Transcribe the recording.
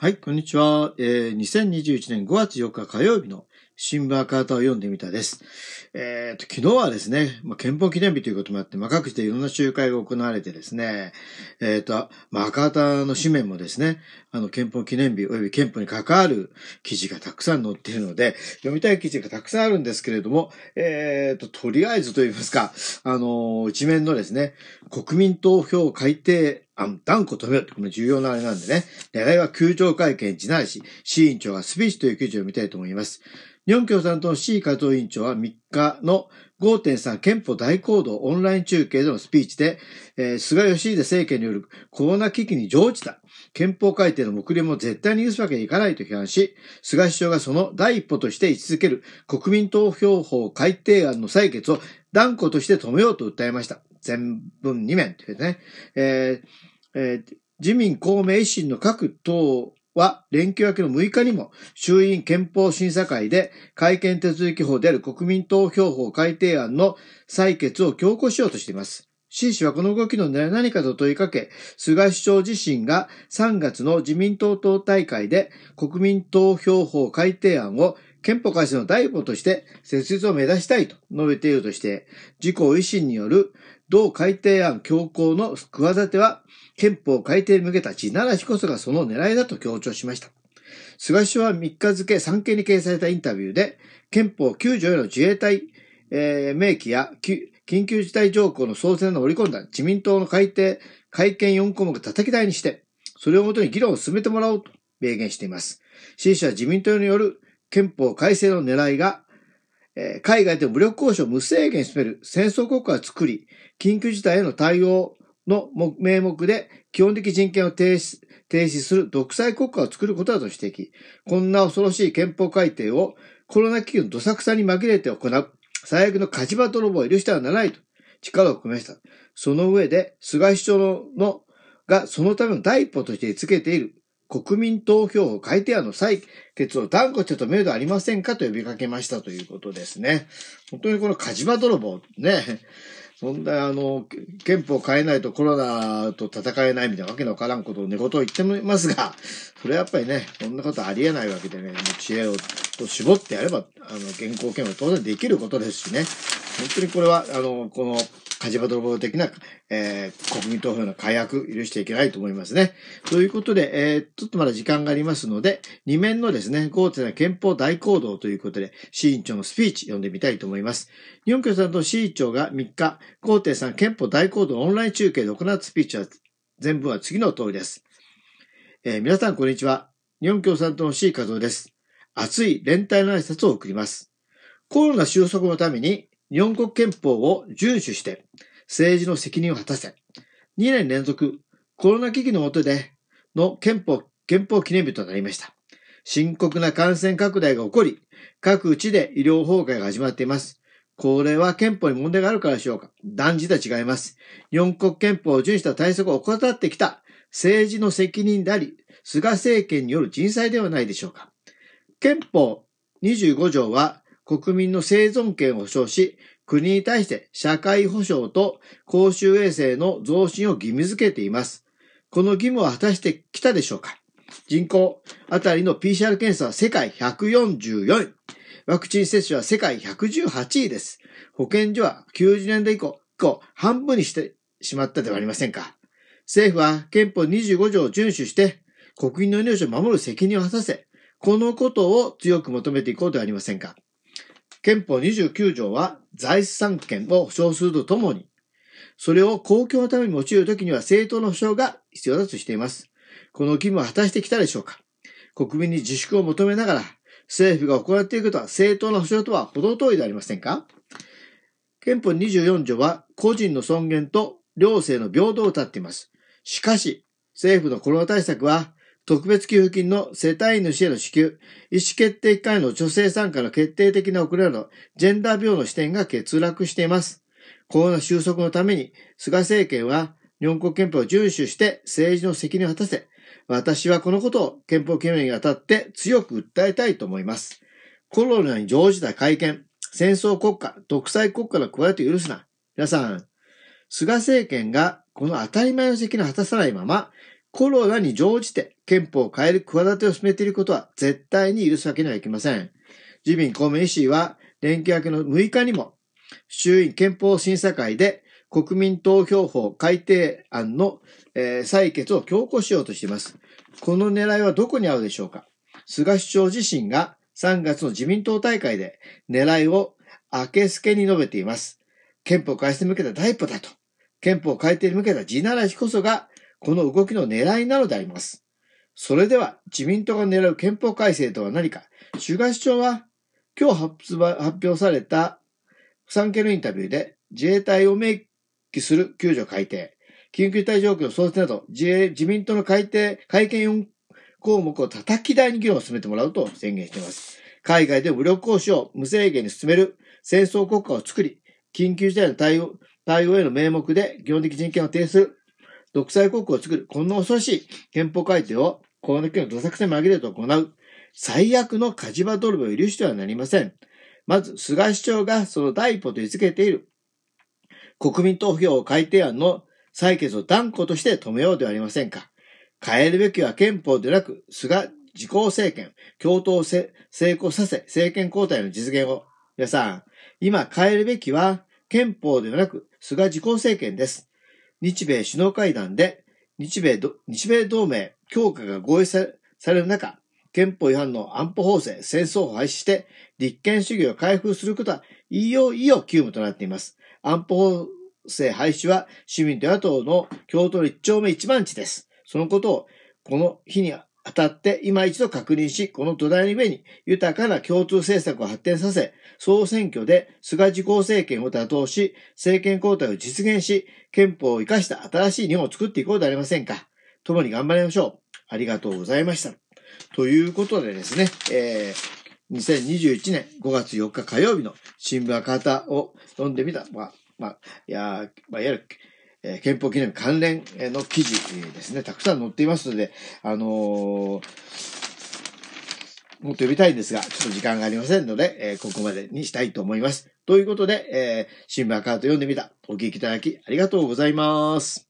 はい、こんにちは。2021年5月4日火曜日の新聞赤旗を読んでみたです。昨日はですね、憲法記念日ということもあって、各地でいろんな集会が行われてですね、赤旗の紙面もですね、憲法記念日及び憲法に関わる記事がたくさん載っているので、読みたい記事がたくさんあるんですけれども、とりあえずと言いますか、一面のですね、国民投票改定案断固止めようって、この重要なあれなんでね、狙いは9条会見地ならし、志位委員長がスピーチという記事を見たいと思います。日本共産党の志位和夫委員長は3日の 5.3 憲法大講堂オンライン中継でのスピーチで、菅義偉政権によるコロナ危機に乗じた憲法改定の目論も絶対に許すわけにいかないと批判し、菅首相がその第一歩として位置づける国民投票法改定案の採決を断固として止めようと訴えました。全文2面というね。自民、公明、維新の各党は連休明けの6日にも衆院憲法審査会で改憲手続き法である国民投票法改定案の採決を強行しようとしています。志位氏はこの動きの狙いは何かと問いかけ、菅首相自身が3月の自民党党大会で国民投票法改定案を憲法改正の第一歩として設立を目指したいと述べているとして、自公維新による同改定案強行の企ては憲法改定に向けた地ならしこそがその狙いだと強調しました。菅首相は3日付産経に掲載されたインタビューで、憲法9条への自衛隊、明記や緊急事態条項の創設などを織り込んだ自民党の改憲4項目叩き台にして、それをもとに議論を進めてもらおうと明言しています。志位氏は自民党による憲法改正の狙いが、海外で武力行使を無制限に進める戦争国家を作り、緊急事態への対応の名目で基本的人権を停止する独裁国家を作ることだと指摘。こんな恐ろしい憲法改定をコロナ危機のどさくさに紛れて行う最悪の火事場泥棒を許してはならないと力を込めました。その上で、菅首相がそのための第一歩として位置づけている国民投票を改定案の採決を断固と止めるではありませんかと呼びかけましたということですね。本当にこの火事場泥棒ね、そんな憲法を変えないとコロナと戦えないみたいなわけのわからんことを寝言を言ってますが、それはやっぱりね、こんなことありえないわけでね、知恵を絞ってやれば、現行憲法当然できることですしね、本当にこれは、この、火事場泥棒的な、国民投票の改悪、許していけないと思いますね。ということで、ちょっとまだ時間がありますので、2面のですね、5.3 憲法大講堂ということで、志位委員長のスピーチ読んでみたいと思います。日本共産党志位委員長が3日、5.3 憲法大講堂オンライン中継で行ったスピーチは、全文は次の通りです。皆さんこんにちは。日本共産党の志位和夫です。熱い連帯の挨拶を送ります。コロナ収束のために、日本国憲法を遵守して政治の責任を果たせ。2年連続コロナ危機の下での憲法記念日となりました。深刻な感染拡大が起こり、各地で医療崩壊が始まっています。これは憲法に問題があるからでしょうか。断じて違います。日本国憲法を遵守した対策を怠ってきた政治の責任であり、菅政権による人災ではないでしょうか。憲法25条は、国民の生存権を保障し、国に対して社会保障と公衆衛生の増進を義務付けています。この義務は果たしてきたでしょうか？人口あたりの PCR 検査は世界144位。ワクチン接種は世界118位です。保健所は90年代以降半分にしてしまったではありませんか。政府は憲法25条を遵守して国民の命を守る責任を果たせ、このことを強く求めていこうではありませんか。憲法29条は財産権を保障するとともに、それを公共のために用いるときには正当な保障が必要だとしています。この義務は果たしてきたでしょうか。国民に自粛を求めながら、政府が行っていることは正当な保障とは程遠いではありませんか。憲法24条は個人の尊厳と両性の平等を謳っています。しかし、政府のコロナ対策は、特別給付金の世帯主への支給、意思決定機関への女性参加の決定的な遅れなど、ジェンダー平等の視点が欠落しています。コロナ収束のために、菅政権は日本国憲法を遵守して政治の責任を果たせ、私はこのことを憲法記念にあたって強く訴えたいと思います。コロナに乗じた改憲、戦争国家、独裁国家の加えて許すな。皆さん、菅政権がこの当たり前の責任を果たさないまま、コロナに乗じて憲法を変える企てを進めていることは絶対に許すわけにはいきません。自民公明維新は連休明けの6日にも衆院憲法審査会で国民投票法改定案の、採決を強行しようとしています。この狙いはどこにあるでしょうか。菅首相自身が3月の自民党大会で狙いを明けすけに述べています。憲法改正に向けた第一歩だと。憲法改定に向けた地ならしこそがこの動きの狙いなのであります。それでは自民党が狙う憲法改正とは何か。菅首相は今日発表された産経のインタビューで自衛隊を明記する9条改定、緊急事態条項の創設など自民党の改憲4項目を叩き台に議論を進めてもらうと宣言しています。海外で武力行使を無制限に進める戦争国家を作り、緊急事態の対応への名目で基本的人権を停止する独裁国家を作る、こんな恐ろしい憲法改定をこの国の土作戦に紛れると行う最悪の火事場ドルベを許してはなりません。まず菅首相がその第一歩と位置づけている国民投票改定案の採決を断固として止めようではありませんか。変えるべきは憲法でなく、菅自公政権、共闘を成功させ、政権交代の実現を。皆さん、今変えるべきは憲法ではなく、菅自公政権です。日米首脳会談で、日米同盟強化が合意される中、憲法違反の安保法制、戦争を廃止して、立憲主義を回復することは、いよいよ急務となっています。安保法制廃止は、市民と野党の共闘の一丁目一番地です。そのことをこの日にあたって今一度確認し、この土台の上に豊かな共通政策を発展させ、総選挙で菅自公政権を打倒し、政権交代を実現し、憲法を生かした新しい日本を作っていこうではありませんか。共に頑張りましょう。ありがとうございました。ということでですね、2021年5月4日火曜日の新聞赤旗を読んでみた。憲法記念日関連の記事ですね、たくさん載っていますので、もっと読みたいんですが、ちょっと時間がありませんので、ここまでにしたいと思います。ということで、新聞赤旗読んでみた。お聞きいただきありがとうございます。